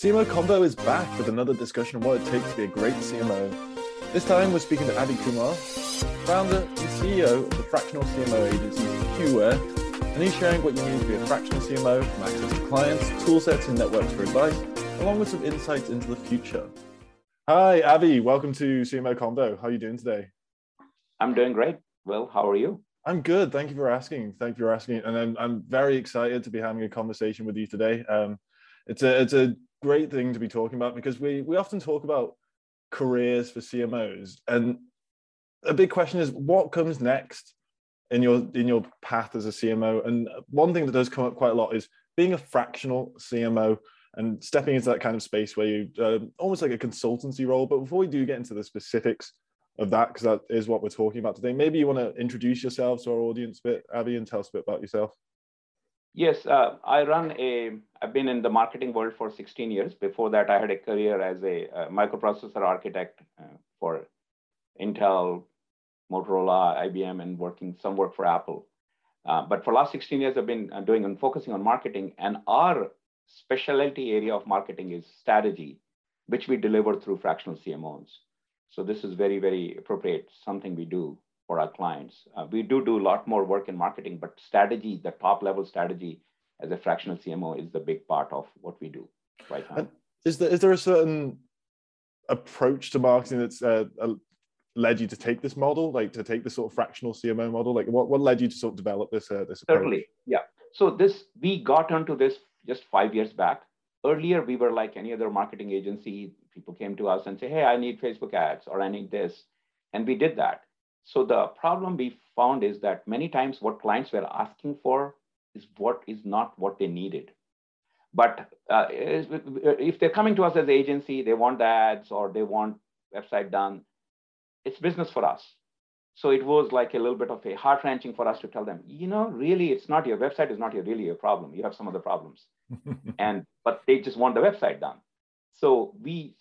CMO Convo is back with another discussion on what it takes to be a great CMO. This time we're speaking to Avi Kumar, founder and CEO of the fractional CMO agency QWare, and he's sharing what you need to be a fractional CMO, from access to clients, tool sets and networks for advice, along with some insights into the future. Hi Avi, welcome to CMO Convo. How are you doing today? I'm doing great. Well, how are you? I'm good. Thank you for asking. And I'm very excited to be having a conversation with you today. It's a great thing to be talking about because we often talk about careers for CMOs, and a big question is what comes next in your path as a CMO. And one thing that does come up quite a lot is being a fractional CMO and stepping into that kind of space where you almost like a consultancy role. But before we do get into the specifics of that, because that is what we're talking about today, maybe you want to introduce yourself to our audience a bit, Avi, and tell us a bit about yourself. Yes, I've been in the marketing world for 16 years. Before that, I had a career as a microprocessor architect for Intel, Motorola, IBM, and some work for Apple. But for the last 16 years, I've been doing and focusing on marketing. And our specialty area of marketing is strategy, which we deliver through fractional CMOs. So this is very, very appropriate, something we do for our clients. We do a lot more work in marketing, but strategy, the top level strategy as a fractional CMO is the big part of what we do right now. And is there a certain approach to marketing that's led you to take this model, like to take this sort of fractional CMO model? Like what led you to sort of develop this, this approach? Certainly, yeah. So we got onto this just 5 years back. Earlier, we were like any other marketing agency. People came to us and say, hey, I need Facebook ads or I need this. And we did that. So the problem we found is that many times what clients were asking for is not what they needed. But if they're coming to us as an agency, they want the ads or they want website done, it's business for us. So it was like a little bit of a heart-wrenching for us to tell them, really, it's not your website is not really your problem. You have some other problems. But they just want the website done. So we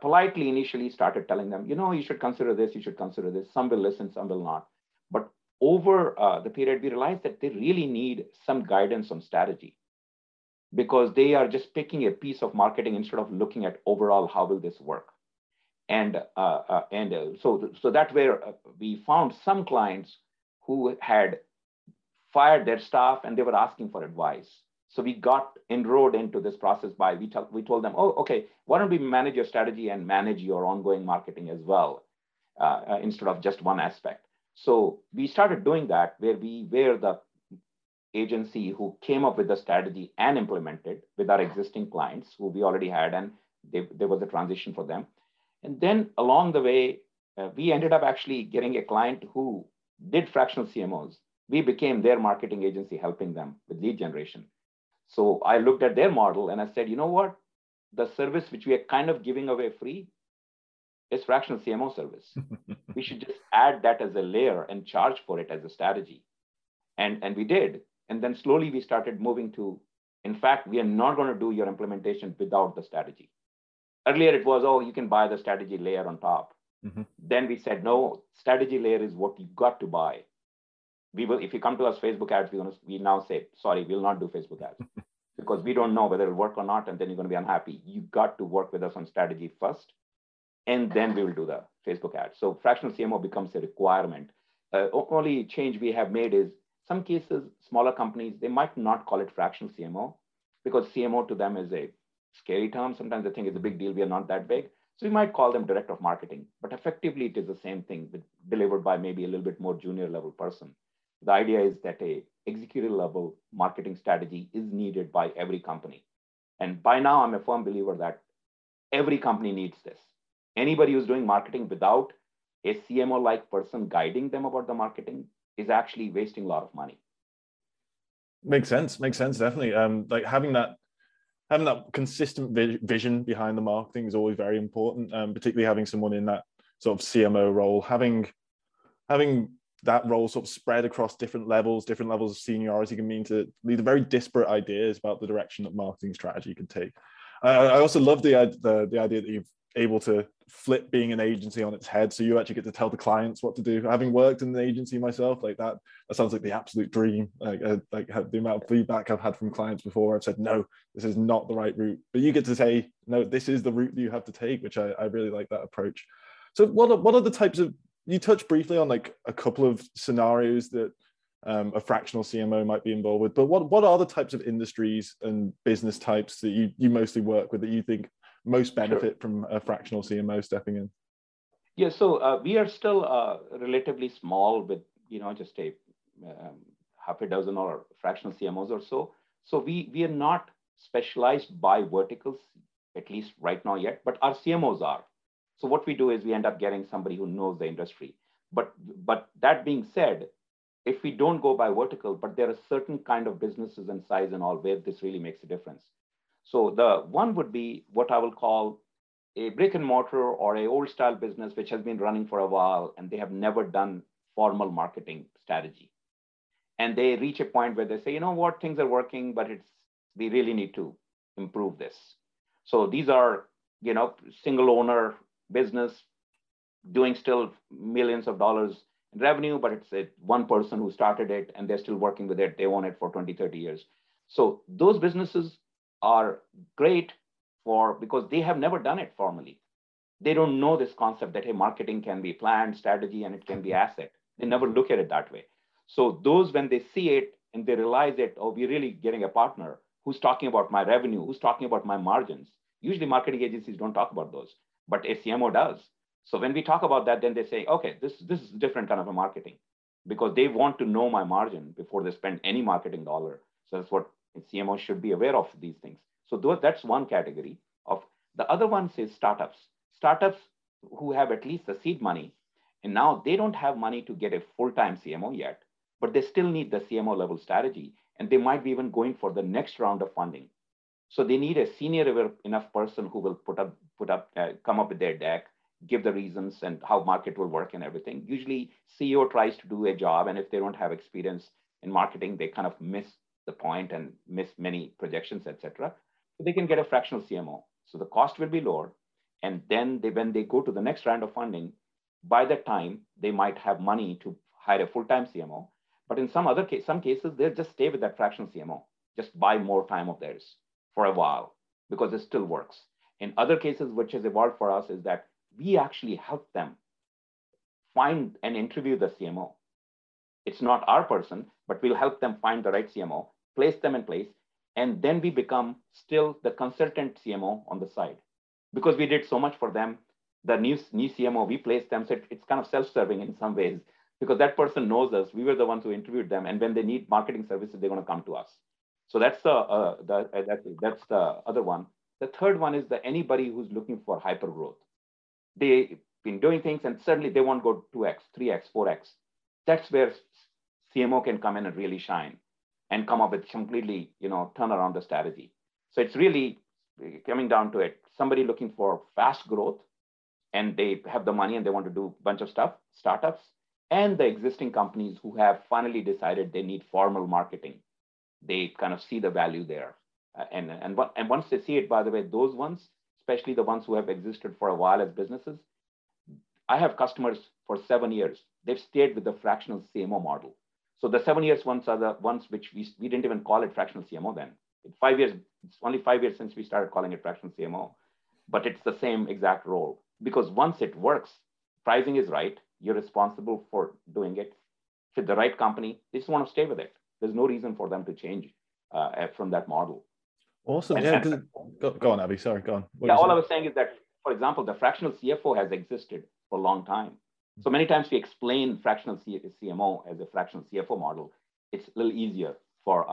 politely initially started telling them, you should consider this, you should consider this. Some will listen, some will not. But over the period, we realized that they really need some guidance on strategy because they are just picking a piece of marketing instead of looking at overall, how will this work? So that's where we found some clients who had fired their staff and they were asking for advice. So we got enrolled into this process by, we told them, oh, okay, why don't we manage your strategy and manage your ongoing marketing as well, instead of just one aspect. So we started doing that where we were the agency who came up with the strategy and implemented with our existing clients who we already had, and there was a transition for them. And then along the way, we ended up actually getting a client who did fractional CMOs. We became their marketing agency, helping them with lead generation. So I looked at their model and I said, you know what? The service which we are kind of giving away free is fractional CMO service. We should just add that as a layer and charge for it as a strategy. And we did. And then slowly we started moving to, in fact, we are not going to do your implementation without the strategy. Earlier it was, oh, you can buy the strategy layer on top. Mm-hmm. Then we said, no, strategy layer is what you got to buy. We will, if you come to us Facebook ads, we now say, sorry, we'll not do Facebook ads because we don't know whether it'll work or not. And then you're going to be unhappy. You got to work with us on strategy first, and then we will do the Facebook ads. So fractional CMO becomes a requirement. Only change we have made is some cases, smaller companies, they might not call it fractional CMO because CMO to them is a scary term. Sometimes they think it's a big deal. We are not that big. So we might call them director of marketing, but effectively it is the same thing delivered by maybe a little bit more junior level person. The idea is that a executive level marketing strategy is needed by every company. And by now I'm a firm believer that every company needs this. Anybody who's doing marketing without a CMO-like person guiding them about the marketing is actually wasting a lot of money. Makes sense, definitely. Like having that consistent vision behind the marketing is always very important, particularly having someone in that sort of CMO role, having that role sort of spread across different levels of seniority can mean to lead to very disparate ideas about the direction that marketing strategy can take. I also love the idea that you've able to flip being an agency on its head, so you actually get to tell the clients what to do. Having worked in an agency myself, like that sounds like the absolute dream. Like the amount of feedback I've had from clients before, I've said, no, this is not the right route, but you get to say, no, this is the route that you have to take, which I really like that approach. So what are the types of, you touched briefly on like a couple of scenarios that a fractional CMO might be involved with, but what are the types of industries and business types that you mostly work with that you think most benefit from a fractional CMO stepping in? Yeah, so we are still relatively small with, just a half a dozen or fractional CMOs or so. So we are not specialized by verticals, at least right now yet, but our CMOs are. So what we do is we end up getting somebody who knows the industry. But that being said, if we don't go by vertical, but there are certain kind of businesses and size and all where this really makes a difference. So the one would be what I will call a brick and mortar or a old style business, which has been running for a while and they have never done formal marketing strategy. And they reach a point where they say, you know what, things are working, but we really need to improve this. So these are, single owner business doing still millions of dollars revenue, but it's one person who started it and they're still working with it. They own it for 20, 30 years. So those businesses are great because they have never done it formally. They don't know this concept that, hey, marketing can be planned, strategy, and it can be asset. They never look at it that way. So those, when they see it and they realize that, oh, we're really getting a partner who's talking about my revenue, who's talking about my margins. Usually marketing agencies don't talk about those, but a CMO does. So when we talk about that, then they say, okay, this is a different kind of a marketing, because they want to know my margin before they spend any marketing dollar. So that's what CMO should be aware of, these things. So that's one category. Of the other one is startups. Startups who have at least the seed money, and now they don't have money to get a full-time CMO yet, but they still need the CMO level strategy, and they might be even going for the next round of funding. So they need a senior enough person who will come up with their deck, give the reasons and how market will work and everything. Usually CEO tries to do a job, and if they don't have experience in marketing, they kind of miss the point and miss many projections, etc. So they can get a fractional CMO. So the cost will be lower. And then when they go to the next round of funding, by that time, they might have money to hire a full-time CMO. But in some cases, they'll just stay with that fractional CMO, just buy more time of theirs for a while, because it still works. In other cases, which has evolved for us, is that we actually help them find and interview the CMO. It's not our person, but we'll help them find the right CMO, place them in place, and then we become still the consultant CMO on the side. Because we did so much for them, the new CMO, we placed them, so it's kind of self-serving in some ways, because that person knows us, we were the ones who interviewed them, and when they need marketing services, they're gonna come to us. So that's the other one. The third one is that anybody who's looking for hyper growth. They've been doing things and suddenly they want to go 2x, 3x, 4x. That's where CMO can come in and really shine and come up with completely, turn around the strategy. So it's really coming down to it. Somebody looking for fast growth and they have the money and they want to do a bunch of stuff, startups, and the existing companies who have finally decided they need formal marketing. They kind of see the value there. And once they see it, by the way, those ones, especially the ones who have existed for a while as businesses. I have customers for 7 years. They've stayed with the fractional CMO model. So the 7 years ones are the ones which we didn't even call it fractional CMO then. It's only 5 years since we started calling it fractional CMO, but it's the same exact role. Because once it works, pricing is right. You're responsible for doing it. With the right company, they just want to stay with it. There's no reason for them to change from that model. Awesome. And, go on, Avi. Sorry, go on. I was saying is that, for example, the fractional CFO has existed for a long time. So many times we explain fractional CMO as a fractional CFO model. It's a little easier for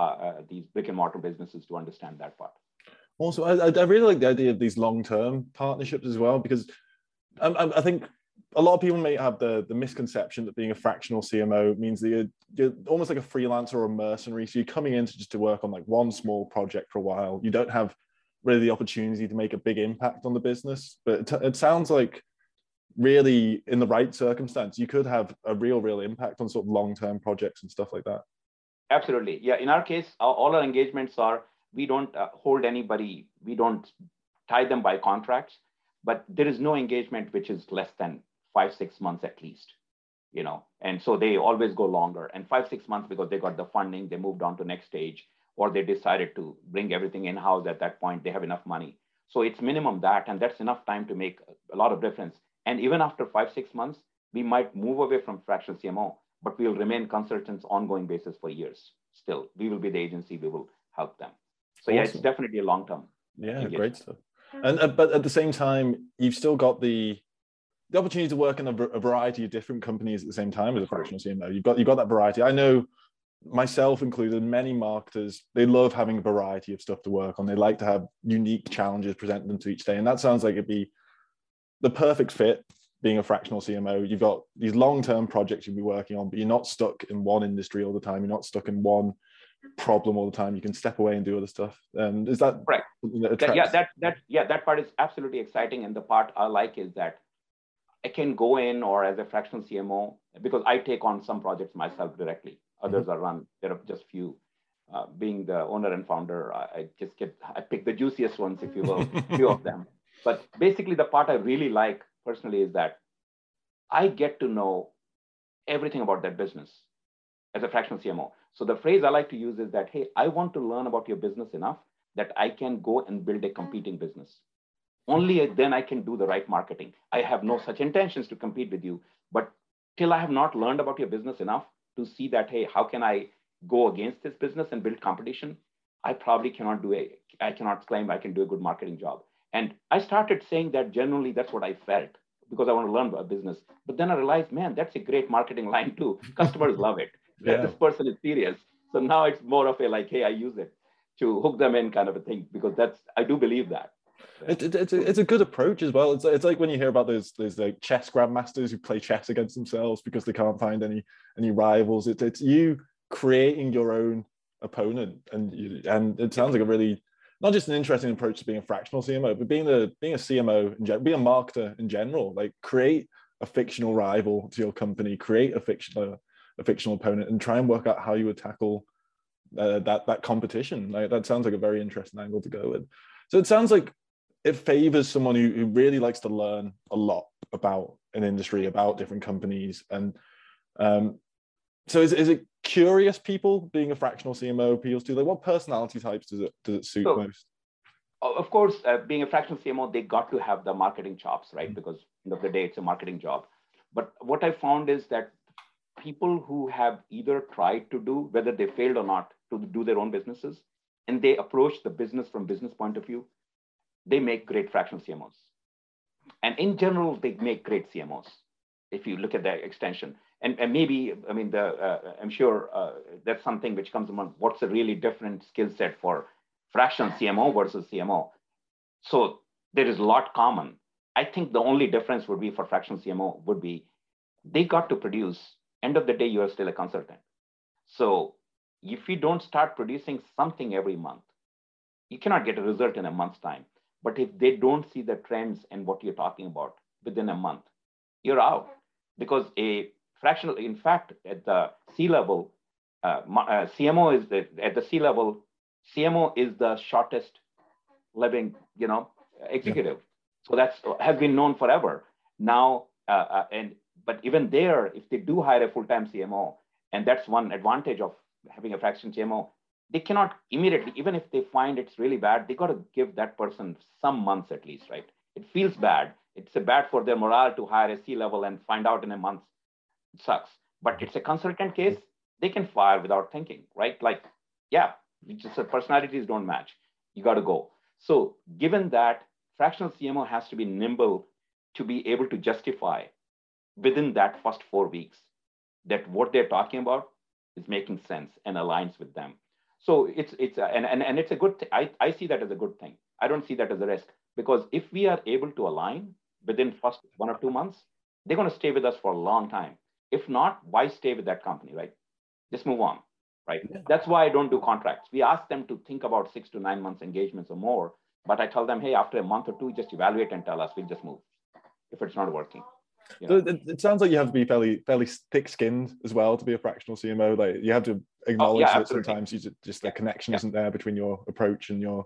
these brick and mortar businesses to understand that part. Also, I really like the idea of these long-term partnerships as well, because I think a lot of people may have the misconception that being a fractional CMO means that you're almost like a freelancer or a mercenary. So you're coming in to work on like one small project for a while. You don't have really the opportunity to make a big impact on the business. But it sounds like really in the right circumstance, you could have a real impact on sort of long-term projects and stuff like that. Absolutely. Yeah. In our case, all our engagements are, we don't hold anybody. We don't tie them by contracts. but there is no engagement which is less than 5-6 months at least, you know, and so they always go longer. And 5-6 months because they got the funding, they moved on to next stage, or they decided to bring everything in-house at that point, they have enough money. So it's minimum that, and that's enough time to make a lot of difference. And even after 5-6 months, we might move away from fractional CMO, but we will remain consultants ongoing basis for years. Still, we will be the agency, we will help them. So awesome. Yeah, it's definitely a long-term. Yeah, engagement. Great stuff. And but at the same time, you've still got the opportunity to work in a variety of different companies at the same time as a fractional CMO. You've got that variety. I know, myself included, many marketers, they love having a variety of stuff to work on. They like to have unique challenges presented them to each day. And that sounds like it'd be the perfect fit being a fractional CMO. You've got these long-term projects you'll be working on, but you're not stuck in one industry all the time. You're not stuck in one problem all the time. You can step away and do other stuff. Is that right? That part is absolutely exciting. And the part I like is that I can go in, or as a fractional CMO, because I take on some projects myself directly. Others are run. There are just few. Being the owner and founder, I pick the juiciest ones, if you will, few of them. But basically, the part I really like personally is that I get to know everything about that business as a fractional CMO. So the phrase I like to use is that, hey, I want to learn about your business enough that I can go and build a competing business. Only then I can do the right marketing. I have no such intentions to compete with you, but till I have not learned about your business enough to see that, hey, how can I go against this business and build competition? I probably cannot do it. I cannot claim I can do a good marketing job. And I started saying that generally, that's what I felt because I want to learn about business. But then I realized, man, that's a great marketing line too. Customers love it. Yeah. This person is serious. So now it's more of a like, hey, I use it to hook them in kind of a thing, because that's, I do believe that. It's a good approach as well. It's like when you hear about those like chess grandmasters who play chess against themselves because they can't find any rivals. It's you creating your own opponent, and it sounds like a really, not just an interesting approach to being a fractional CMO, but being a CMO being a marketer in general. Like, create a fictional rival to your company, create a fictional opponent, and try and work out how you would tackle that competition. Like, that sounds like a very interesting angle to go with. So it sounds like it favors someone who really likes to learn a lot about an industry, about different companies. And so is it curious people being a fractional CMO appeals to? Like, what personality types does it suit most? Of course, being a fractional CMO, they got to have the marketing chops, right? Mm-hmm. Because end of the day, it's a marketing job. But what I found is that people who have either tried to do, whether they failed or not, to do their own businesses, and they approach the business from business point of view, they make great fractional CMOs. And in general, they make great CMOs, if you look at their extension. And maybe, I mean, I'm sure that's something which comes among what's a really different skill set for fractional CMO versus CMO. So there is a lot common. I think the only difference would be for fractional CMO would be they got to produce. End of the day, you are still a consultant. So if you don't start producing something every month, you cannot get a result in a month's time. But if they don't see the trends and what you're talking about within a month, you're out. Because a fractional, in fact, at the C level, CMO is the shortest living, executive. Yeah. So that's has been known forever. Now, but even there, if they do hire a full-time CMO, and that's one advantage of having a fractional CMO, they cannot immediately, even if they find it's really bad, they got to give that person some months at least, right? It feels bad. It's bad for their morale to hire a C-level and find out in a month. It sucks. But it's a consultant case. They can fire without thinking, right? Like, yeah, just personalities don't match. You got to go. So given that, fractional CMO has to be nimble to be able to justify within that first 4 weeks that what they're talking about is making sense and aligns with them. So it's a good thing. I see that as a good thing. I don't see that as a risk, because if we are able to align within first 1 or 2 months, they're going to stay with us for a long time. If not, why stay with that company, right? Just move on, right? Yeah. That's why I don't do contracts. We ask them to think about 6 to 9 months engagements or more, but I tell them, hey, after a month or two, just evaluate and tell us, we'll just move if it's not working. You know? So it sounds like you have to be fairly thick-skinned as well to be a fractional CMO. Like, you have to acknowledge that sometimes you just the connection isn't there between your approach and your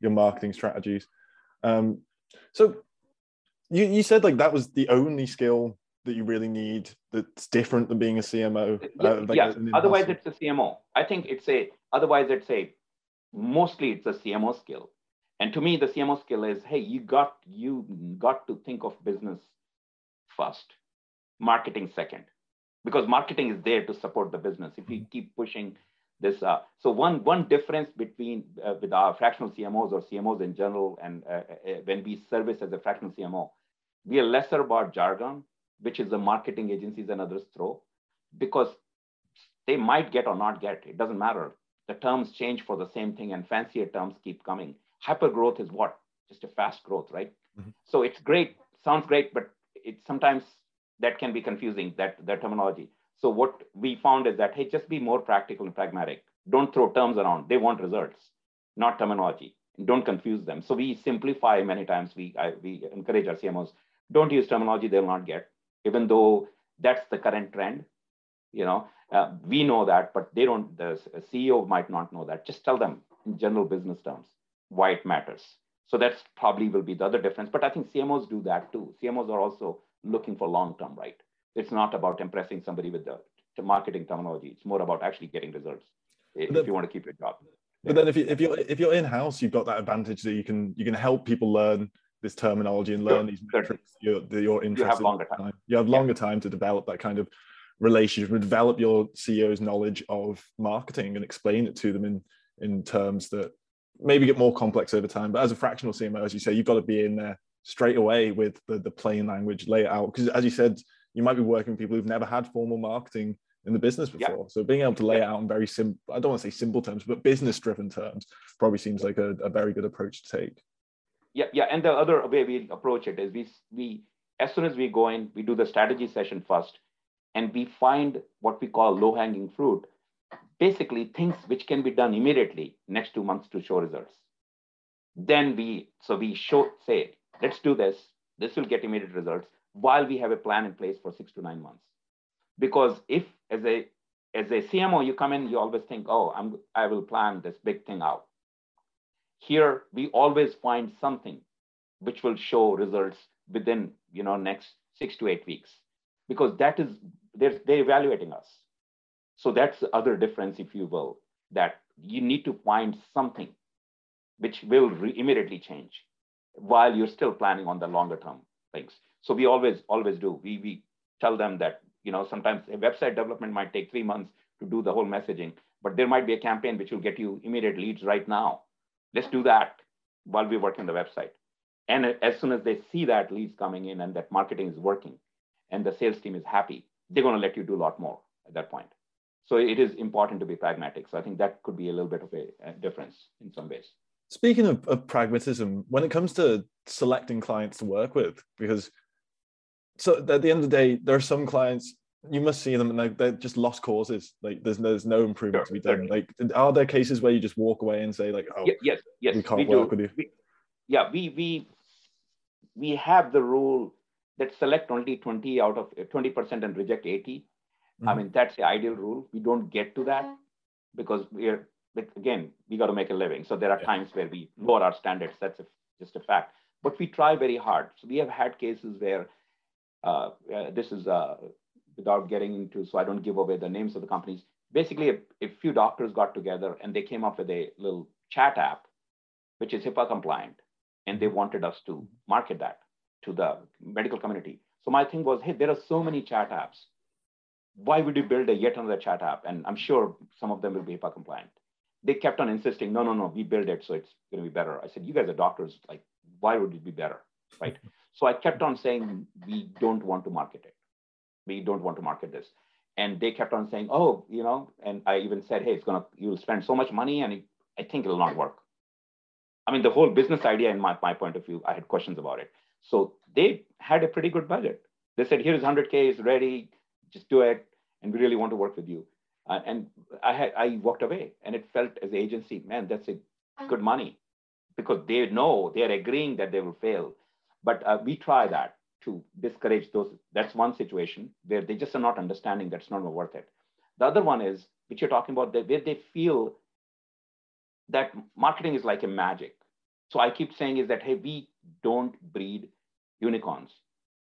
marketing strategies. So You said like that was the only skill that you really need that's different than being a CMO. Otherwise it's a CMO. I think mostly it's a CMO skill. And to me, the CMO skill is, hey, you got to think of business first, marketing second, because marketing is there to support the business. If you keep pushing this, so one difference between with our fractional CMOs or CMOs in general, and when we service as a fractional CMO, we are lesser about jargon, which is the marketing agencies and others throw, because they might get or not get, it doesn't matter. The terms change for the same thing and fancier terms keep coming. Hypergrowth is what? Just a fast growth, right? Mm-hmm. So it's great, sounds great, but it sometimes that can be confusing, that terminology. So what we found is that, hey, just be more practical and pragmatic. Don't throw terms around. They want results, not terminology. Don't confuse them. So we simplify many times. We encourage our CMOs, don't use terminology they'll not get, even though that's the current trend. You know, we know that, but they don't, the CEO might not know that. Just tell them in general business terms why it matters. So that's probably will be the other difference. But I think CMOs do that too. CMOs are also looking for long-term, right? It's not about impressing somebody with the marketing terminology. It's more about actually getting results if you want to keep your job. But then if you're in-house, you've got that advantage that you can help people learn this terminology and learn these metrics that you're interested in. You have longer time. You have longer time to develop that kind of relationship and develop your CEO's knowledge of marketing and explain it to them in terms that maybe get more complex over time. But as a fractional CMO, as you say, you've got to be in there straight away with the plain language, lay it out. Because as you said, you might be working with people who've never had formal marketing in the business before. Yeah. So being able to lay out in very simple, I don't want to say simple terms, but business-driven terms probably seems like a very good approach to take. Yeah. And the other way we approach it is we as soon as we go in, we do the strategy session first, and we find what we call low-hanging fruit. Basically things which can be done immediately next 2 months to show results. Then we say, let's do this. This will get immediate results while we have a plan in place for 6 to 9 months. Because if as a CMO, you come in, you always think, oh, I will plan this big thing out. Here, we always find something which will show results within, next 6 to 8 weeks, because that is, they're evaluating us. So that's the other difference, if you will, that you need to find something which will immediately change while you're still planning on the longer term things. So we always do. We tell them that, sometimes a website development might take 3 months to do the whole messaging, but there might be a campaign which will get you immediate leads right now. Let's do that while we work on the website. And as soon as they see that leads coming in and that marketing is working and the sales team is happy, they're going to let you do a lot more at that point. So it is important to be pragmatic. So I think that could be a little bit of a difference in some ways. Speaking of pragmatism, when it comes to selecting clients to work with, because so at the end of the day, there are some clients, you must see them and they're just lost causes. Like there's no improvement to be done. Sure. Like, are there cases where you just walk away and say like, oh, yes, we can't work with you? We have the rule that select only 20 out of 20% and reject 80. Mm-hmm. I mean, that's the ideal rule. We don't get to that because we got to make a living. So there are times where we lower our standards. That's just a fact. But we try very hard. So we have had cases where this is without getting into, so I don't give away the names of the companies. Basically, a few doctors got together and they came up with a little chat app, which is HIPAA compliant. And they wanted us to market that to the medical community. So my thing was, hey, there are so many chat apps. Why would you build a yet another chat app? And I'm sure some of them will be HIPAA compliant. They kept on insisting, no, we build it, so it's going to be better. I said, you guys are doctors. Like, why would it be better, right? So I kept on saying, we don't want to market it. We don't want to market this. And they kept on saying, oh, and I even said, hey, you'll spend so much money, and I think it'll not work. I mean, the whole business idea, in my point of view, I had questions about it. So they had a pretty good budget. They said, here's 100K, it's ready. Just do it, and we really want to work with you. And I walked away, and it felt as an agency, man, that's a good money, because they know they're agreeing that they will fail. But we try that to discourage those. That's one situation where they just are not understanding that's not worth it. The other one is, which you're talking about, where they feel that marketing is like a magic. So I keep saying is that, hey, we don't breed unicorns.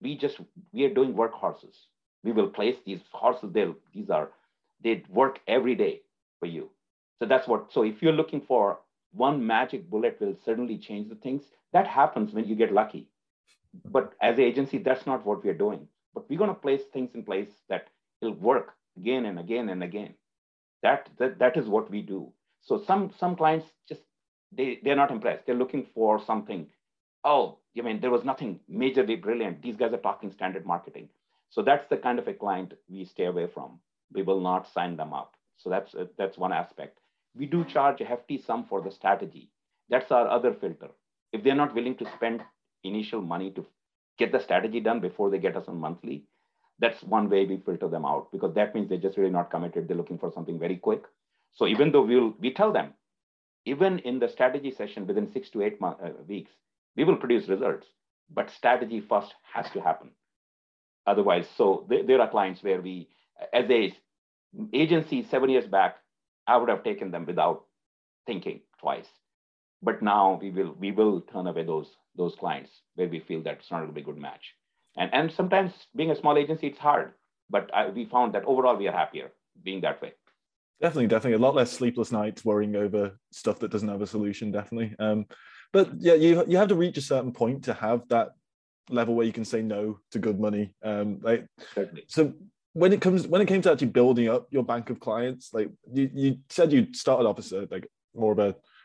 We are doing workhorses. We will place these horses. They work every day for you. So that's what, so if you're looking for one magic bullet will certainly change the things, that happens when you get lucky. But as an agency, that's not what we're doing. But we're gonna place things in place that will work again and again and again. That is what we do. So some clients just, they're not impressed. They're looking for something. Oh, I mean, there was nothing majorly brilliant. These guys are talking standard marketing. So that's the kind of a client we stay away from. We will not sign them up. So that's one aspect. We do charge a hefty sum for the strategy. That's our other filter. If they're not willing to spend initial money to get the strategy done before they get us on monthly, that's one way we filter them out, because that means they're just really not committed. They're looking for something very quick. So even though we tell them, even in the strategy session within 6 to 8 weeks, we will produce results, but strategy first has to happen. Otherwise, so there are clients where we, as an agency 7 years back, I would have taken them without thinking twice. But now we will turn away those clients where we feel that it's not going to be a good match. And sometimes being a small agency, it's hard, but we found that overall we are happier being that way. Definitely. A lot less sleepless nights worrying over stuff that doesn't have a solution, definitely. But yeah, you have to reach a certain point to have that level where you can say no to good money. Certainly. So when it came to actually building up your bank of clients, like you said, you started off as more of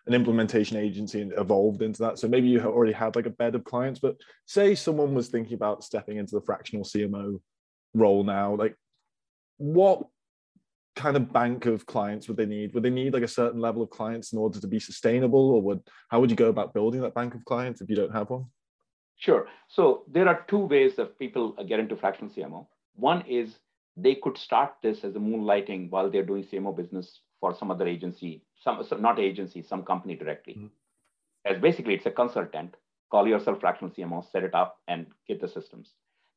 an implementation agency and evolved into that. So maybe you already had like a bed of clients, but say someone was thinking about stepping into the fractional CMO role now, like what kind of bank of clients would they need? Would they need like a certain level of clients in order to be sustainable, or how would you go about building that bank of clients if you don't have one? Sure. So there are two ways that people get into fractional CMO. One is they could start this as a moonlighting while they're doing CMO business for some other agency, some company directly. Mm-hmm. As basically it's a consultant, call yourself fractional CMO, set it up and get the systems.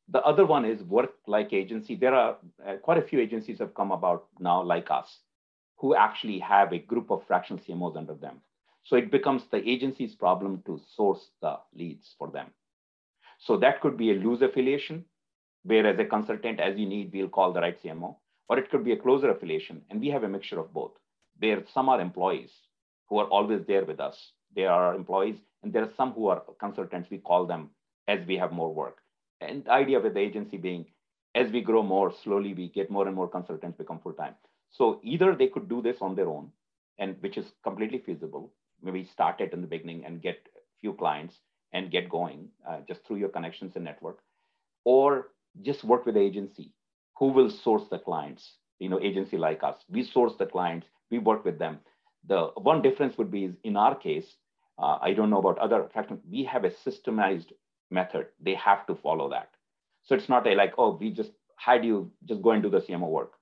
The other one is work like agency. There are quite a few agencies have come about now like us who actually have a group of fractional CMOs under them. So it becomes the agency's problem to source the leads for them. So that could be a loose affiliation, where as a consultant, as you need, we'll call the right CMO, or it could be a closer affiliation. And we have a mixture of both, where some are employees who are always there with us. They are our employees, and there are some who are consultants. We call them as we have more work. And the idea with the agency being, as we grow more slowly, we get more and more consultants become full-time. So either they could do this on their own, and which is completely feasible. Maybe start it in the beginning and get a few clients and get going just through your connections and network, or just work with the agency who will source the clients, agency like us. We source the clients, we work with them. The one difference would be is in our case, I don't know about other fractional, we have a systemized method. They have to follow that. So it's not we just hired you, just go and do the CMO work.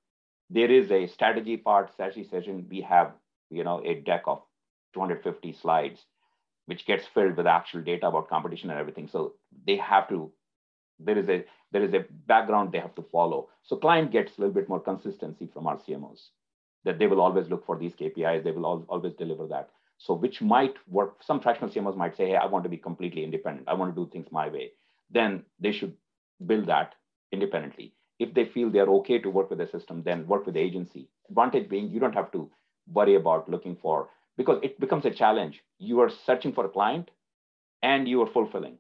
There is a strategy part, strategy session. We have, a deck of 250 slides, which gets filled with actual data about competition and everything. So they have to, there is a background they have to follow. So client gets a little bit more consistency from our CMOs, that they will always look for these KPIs. They will always deliver that. So which might work, some fractional CMOs might say, hey, I want to be completely independent. I want to do things my way. Then they should build that independently. If they feel they're okay to work with the system, then work with the agency. Advantage being you don't have to worry about looking for, because it becomes a challenge. You are searching for a client and you are fulfilling.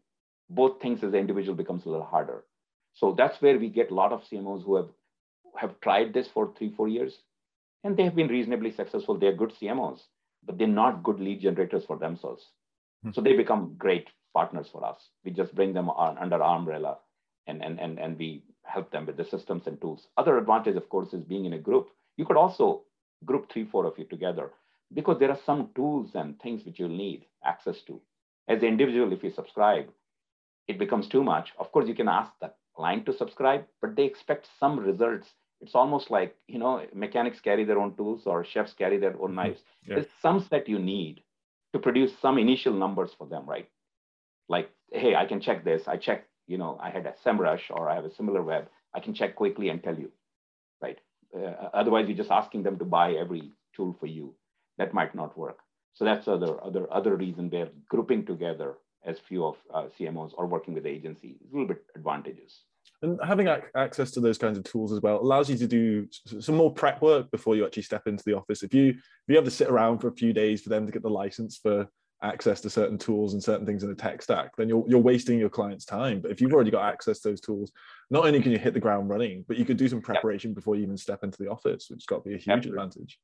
Both things as an individual becomes a little harder. So that's where we get a lot of CMOs who have tried this for 3-4 years, and they have been reasonably successful. They're good CMOs, but they're not good lead generators for themselves. Mm-hmm. So they become great partners for us. We just bring them under our umbrella and we help them with the systems and tools. Other advantage, of course, is being in a group. You could also group 3-4 of you together, because there are some tools and things which you'll need access to. As an individual, if you subscribe, it becomes too much. Of course, you can ask the client to subscribe, but they expect some results. It's almost like, mechanics carry their own tools or chefs carry their own knives. Yeah. There's some set you need to produce some initial numbers for them, right? Like, hey, I can check this. I check, I had a SEMrush or I have a Similarweb. I can check quickly and tell you, right? Otherwise, you're just asking them to buy every tool for you. That might not work. So that's other reason they're grouping together as few of CMOs are working with the agency. It's a little bit advantageous. And having access to those kinds of tools as well allows you to do some more prep work before you actually step into the office. If you have to sit around for a few days for them to get the license for access to certain tools and certain things in the tech stack, then you're wasting your client's time. But if you've already got access to those tools, not only can you hit the ground running, but you could do some preparation before you even step into the office, which has got to be a huge advantage.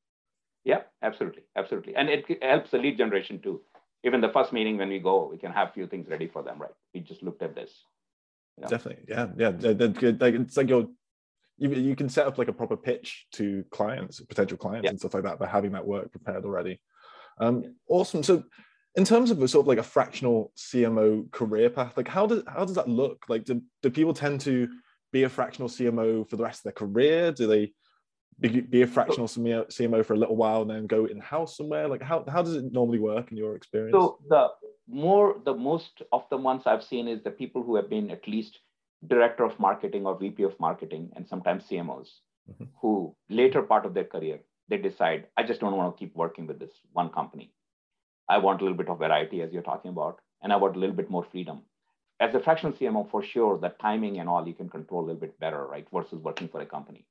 Yeah, absolutely, absolutely. And it helps the lead generation too. Even the first meeting when we go, we can have a few things ready for them, right? We just looked at this. You know? Definitely, yeah, yeah. It's like you can set up like a proper pitch to clients, potential clients and stuff like that, by having that work prepared already. Awesome. So in terms of a sort of like a fractional CMO career path, like how does that look? Like do people tend to be a fractional CMO for the rest of their career? Do they be a fractional CMO for a little while and then go in-house somewhere? Like how does it normally work in your experience? So the most of the ones I've seen is the people who have been at least director of marketing or VP of marketing, and sometimes CMOs, who later part of their career, they decide, I just don't want to keep working with this one company. I want a little bit of variety, as you're talking about, and I want a little bit more freedom. As a fractional CMO, for sure, the timing and all, you can control a little bit better, right? Versus working for a company,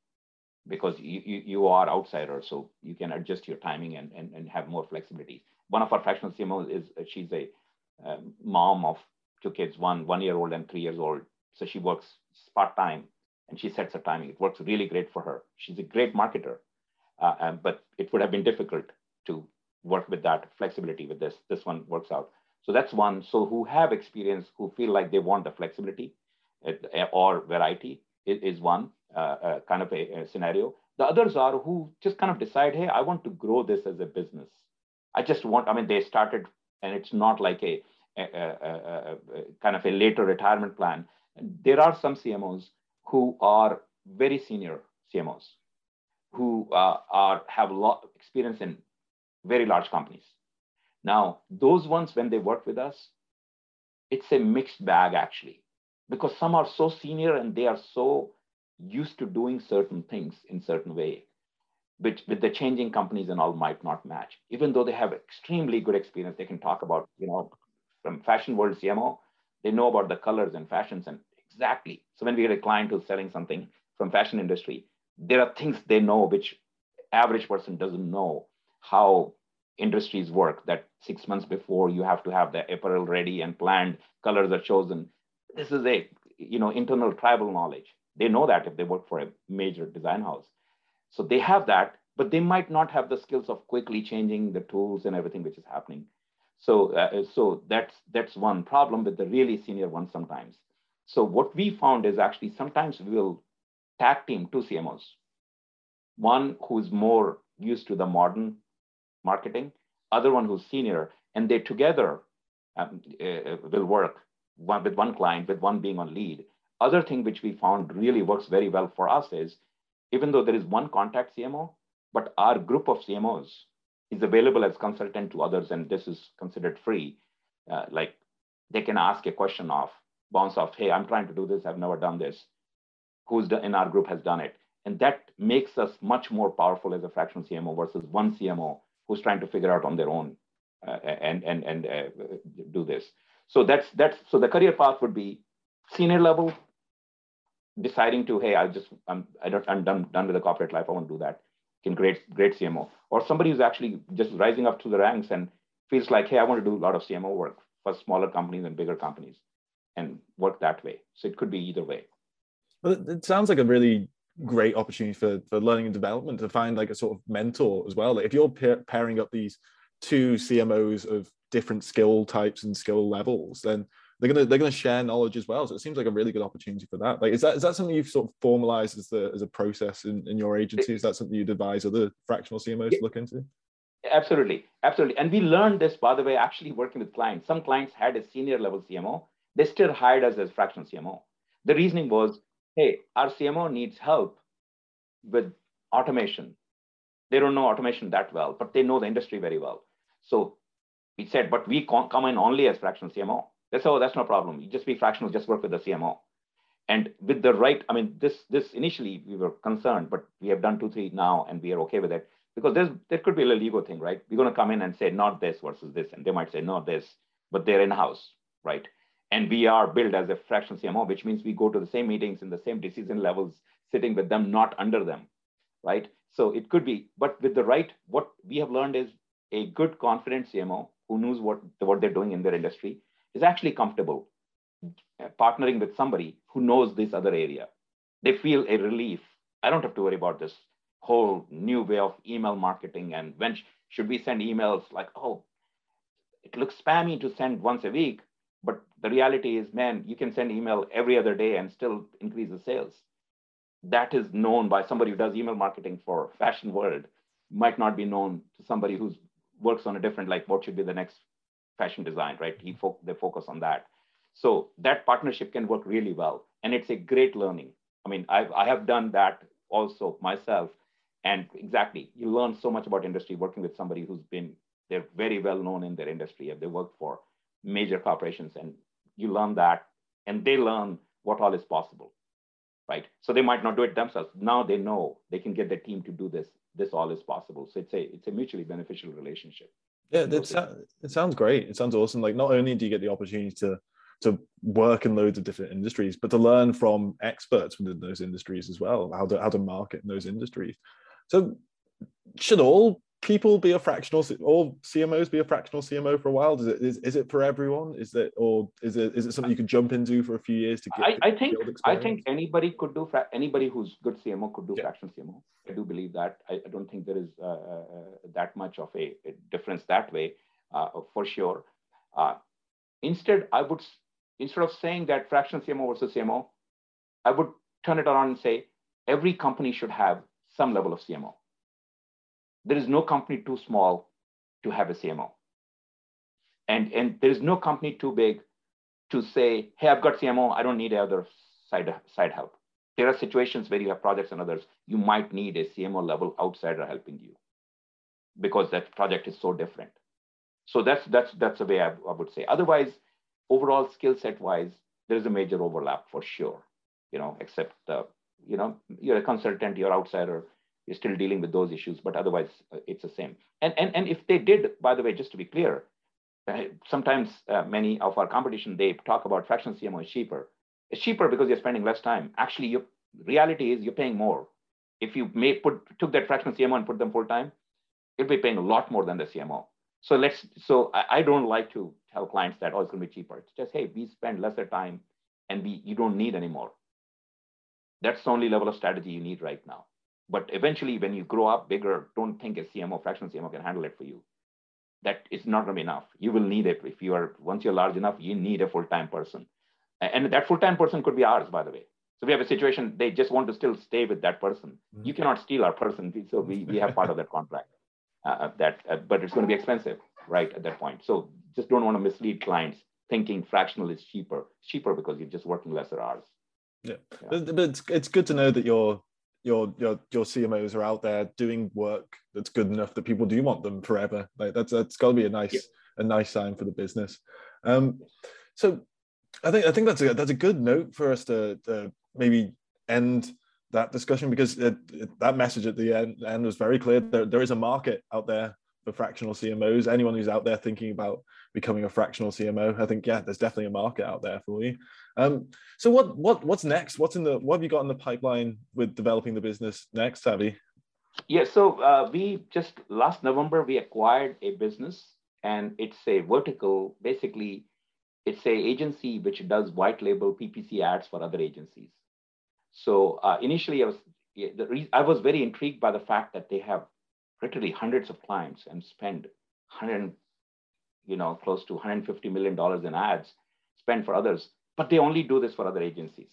because you are outsider, so you can adjust your timing and have more flexibility. One of our fractional CMOs is, she's a mom of two kids, one-year-old and 3 years old. So she works part-time and she sets her timing. It works really great for her. She's a great marketer, but it would have been difficult to work with that flexibility with this. This one works out. So that's one. So who have experience, who feel like they want the flexibility or variety is one kind of a scenario. The others are who just kind of decide, hey, I want to grow this as a business. I just want, I mean, they started, and it's not like a kind of a later retirement plan. There are some CMOs who are very senior CMOs who have a lot of experience in very large companies. Now, those ones, when they work with us, it's a mixed bag actually, because some are so senior and they are so used to doing certain things in certain way, which with the changing companies and all might not match. Even though they have extremely good experience, they can talk about, you know, from fashion world CMO, they know about the colors and fashions and exactly. So when we get a client who's selling something from fashion industry, there are things they know, which average person doesn't know how industries work, that 6 months before you have to have the apparel ready and planned, colors are chosen. This is a, you know, internal tribal knowledge. They know that if they work for a major design house. So they have that, but they might not have the skills of quickly changing the tools and everything which is happening. So, so that's one problem with the really senior ones sometimes. So what we found is actually sometimes we will tag team two CMOs, one who's more used to the modern marketing, other one who's senior, and they together will work one with one client, with one being on lead. Other thing which we found really works very well for us is, even though there is one contact CMO, but our group of CMOs is available as consultant to others, and this is considered free. Like they can ask a question off, bounce off, hey, I'm trying to do this, I've never done this. Who's in our group has done it? And that makes us much more powerful as a fractional CMO versus one CMO who's trying to figure out on their own and do this. So so the career path would be senior level, deciding to, hey, I'm done with the corporate life, I won't do that. Can great CMO, or somebody who's actually just rising up through the ranks and feels like, hey, I want to do a lot of CMO work for smaller companies and bigger companies, and work that way. So it could be either way. Well, it sounds like a really great opportunity for learning and development, to find like a sort of mentor as well. Like if you're pairing up these two CMOs of different skill types and skill levels, then they're gonna share knowledge as well. So it seems like a really good opportunity for that. Like, is that something you've sort of formalized as a process in your agency? Is that something you'd advise other fractional CMOs to look into? Absolutely, absolutely. And we learned this, by the way, actually working with clients. Some clients had a senior level CMO. They still hired us as fractional CMO. The reasoning was, hey, our CMO needs help with automation. They don't know automation that well, but they know the industry very well. So we said, but we come in only as fractional CMO. They said, oh, that's no problem. You just be fractional, just work with the CMO. And with the right, I mean, this initially we were concerned, but we have done 2, 3 now, and we are okay with it. Because there could be a little ego thing, right? We're going to come in and say, not this versus this. And they might say, no, this, but they're in-house, right? And we are billed as a fractional CMO, which means we go to the same meetings in the same decision levels, sitting with them, not under them, right? So it could be, but with the right, what we have learned is a good confident CMO who knows what they're doing in their industry is actually comfortable partnering with somebody who knows this other area. They feel a relief. I don't have to worry about this whole new way of email marketing and when should we send emails, like, oh, it looks spammy to send once a week. But the reality is, man, you can send email every other day and still increase the sales. That is known by somebody who does email marketing for fashion world, might not be known to somebody who works on a different, like what should be the next fashion design, right? They focus on that. So that partnership can work really well. And it's a great learning. I mean, I have done that also myself. And exactly, you learn so much about industry working with somebody who's been, they're very well known in their industry and they work for major corporations, and you learn that, and they learn what all is possible, right? So they might not do it themselves. Now they know they can get their team to do this. This all is possible. So it's a mutually beneficial relationship. Yeah, it sounds great. It sounds awesome. Like, not only do you get the opportunity to work in loads of different industries, but to learn from experts within those industries as well, how to market in those industries. So should all people be a fractional, all CMOs be a fractional CMO for a while? Is it for everyone? Is it something you could jump into for a few years to get? I think anybody could do, anybody who's good CMO could do fractional CMO. I do believe that. I don't think there is that much of a difference that way, for sure. Instead of saying that fractional CMO versus CMO, I would turn it around and say every company should have some level of CMO. There is no company too small to have a CMO. And there is no company too big to say, hey, I've got CMO, I don't need other side help. There are situations where you have projects and others, you might need a CMO level outsider helping you because that project is so different. So that's the way I would say. Otherwise, overall skill set wise, there is a major overlap for sure, you know, except, you're a consultant, you're outsider, you're still dealing with those issues, but otherwise it's the same. And if they did, by the way, just to be clear, sometimes many of our competition, they talk about fractional CMO is cheaper. It's cheaper because you're spending less time. Actually, your reality is you're paying more. If you took that fractional CMO and put them full time, you'll be paying a lot more than the CMO. So I don't like to tell clients that, oh, it's going to be cheaper. It's just, hey, we spend lesser time and you don't need any more. That's the only level of strategy you need right now. But eventually, when you grow up bigger, don't think a CMO, fractional CMO can handle it for you. That is not going to be enough. You will need it. Once you're large enough, you need a full-time person. And that full-time person could be ours, by the way. So we have a situation, they just want to still stay with that person. You cannot steal our person. So we have part of that contract, but it's going to be expensive, right, at that point. So just don't want to mislead clients thinking fractional is cheaper. It's cheaper because you're just working lesser hours. Yeah, yeah. But it's good to know that your CMOs are out there doing work that's good enough that people do want them forever. Like that's got to be a nice sign for the business. So I think that's a good note for us to maybe end that discussion, because that message at the end was very clear. There is a market out there for fractional CMOs. Anyone who's out there thinking about becoming a fractional CMO, I think, yeah, there's definitely a market out there for you. So what's next? What have you got in the pipeline with developing the business next, Avi? Yeah, so we just last November, we acquired a business, and it's a vertical. Basically, it's a agency which does white label PPC ads for other agencies. So initially I was very intrigued by the fact that they have literally hundreds of clients and spend close to $150 million in ads spent for others, but they only do this for other agencies.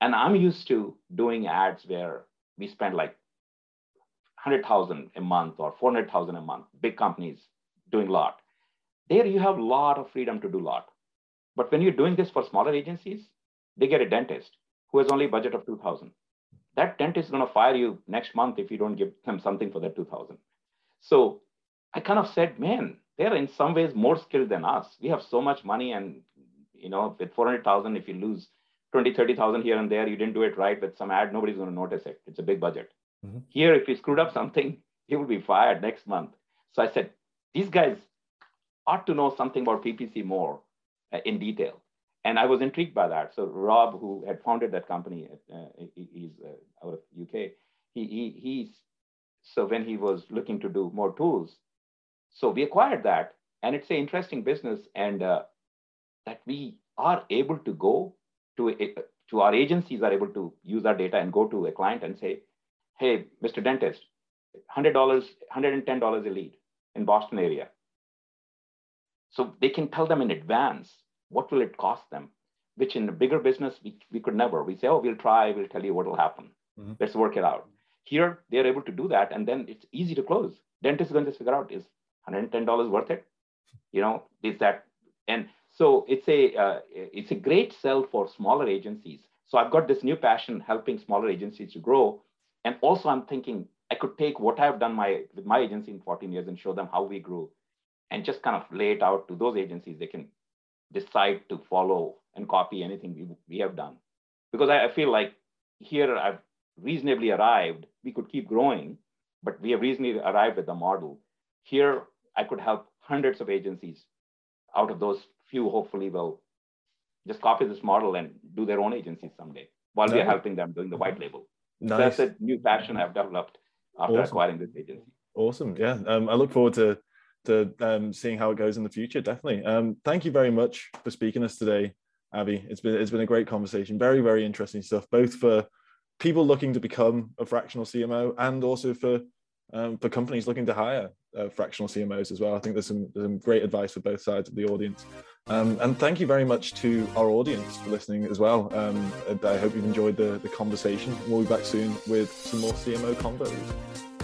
And I'm used to doing ads where we spend like 100,000 a month or 400,000 a month, big companies doing a lot. There you have a lot of freedom to do a lot. But when you're doing this for smaller agencies, they get a dentist who has only a budget of 2,000. That dentist is going to fire you next month if you don't give them something for that 2,000. So I kind of said, man, they're in some ways more skilled than us. We have so much money, and with 400,000, if you lose 20, 30,000 here and there, you didn't do it right with some ad, nobody's going to notice it. It's a big budget. Mm-hmm. Here, if you screwed up something, you will be fired next month. So I said, these guys ought to know something about PPC more. in detail. And I was intrigued by that. So Rob, who had founded that company, he's out of UK. So when he was looking to do more tools, so we acquired that, and it's an interesting business, and that we are able to go to our agencies are able to use our data and go to a client and say, hey, Mr. Dentist, $100, $110 a lead in Boston area. So they can tell them in advance what will it cost them, which in a bigger business, we could never. We say, oh, we'll try, we'll tell you what will happen. Mm-hmm. Let's work it out. Here, they're able to do that, and then it's easy to close. Dentists are going to figure out, is $110 worth it? You know, is that, and so it's a great sell for smaller agencies. So I've got this new passion helping smaller agencies to grow. And also I'm thinking I could take what I've done with my agency in 14 years and show them how we grew and just kind of lay it out to those agencies. They can decide to follow and copy anything we have done. Because I feel like here I've reasonably arrived. We could keep growing, but we have reasonably arrived with the model. Here, I could help hundreds of agencies. Out of those few, hopefully will just copy this model and do their own agencies someday while we're helping them doing the white label. Nice. So that's a new passion I've developed after acquiring this agency. Awesome. Yeah. I look forward to seeing how it goes in the future. Definitely. Thank you very much for speaking to us today, Avi. It's been a great conversation. Very, very interesting stuff, both for people looking to become a fractional CMO and also for companies looking to hire fractional CMOs as well. I think there's some great advice for both sides of the audience. And thank you very much to our audience for listening as well. I hope you've enjoyed the conversation. We'll be back soon with some more CMO convos.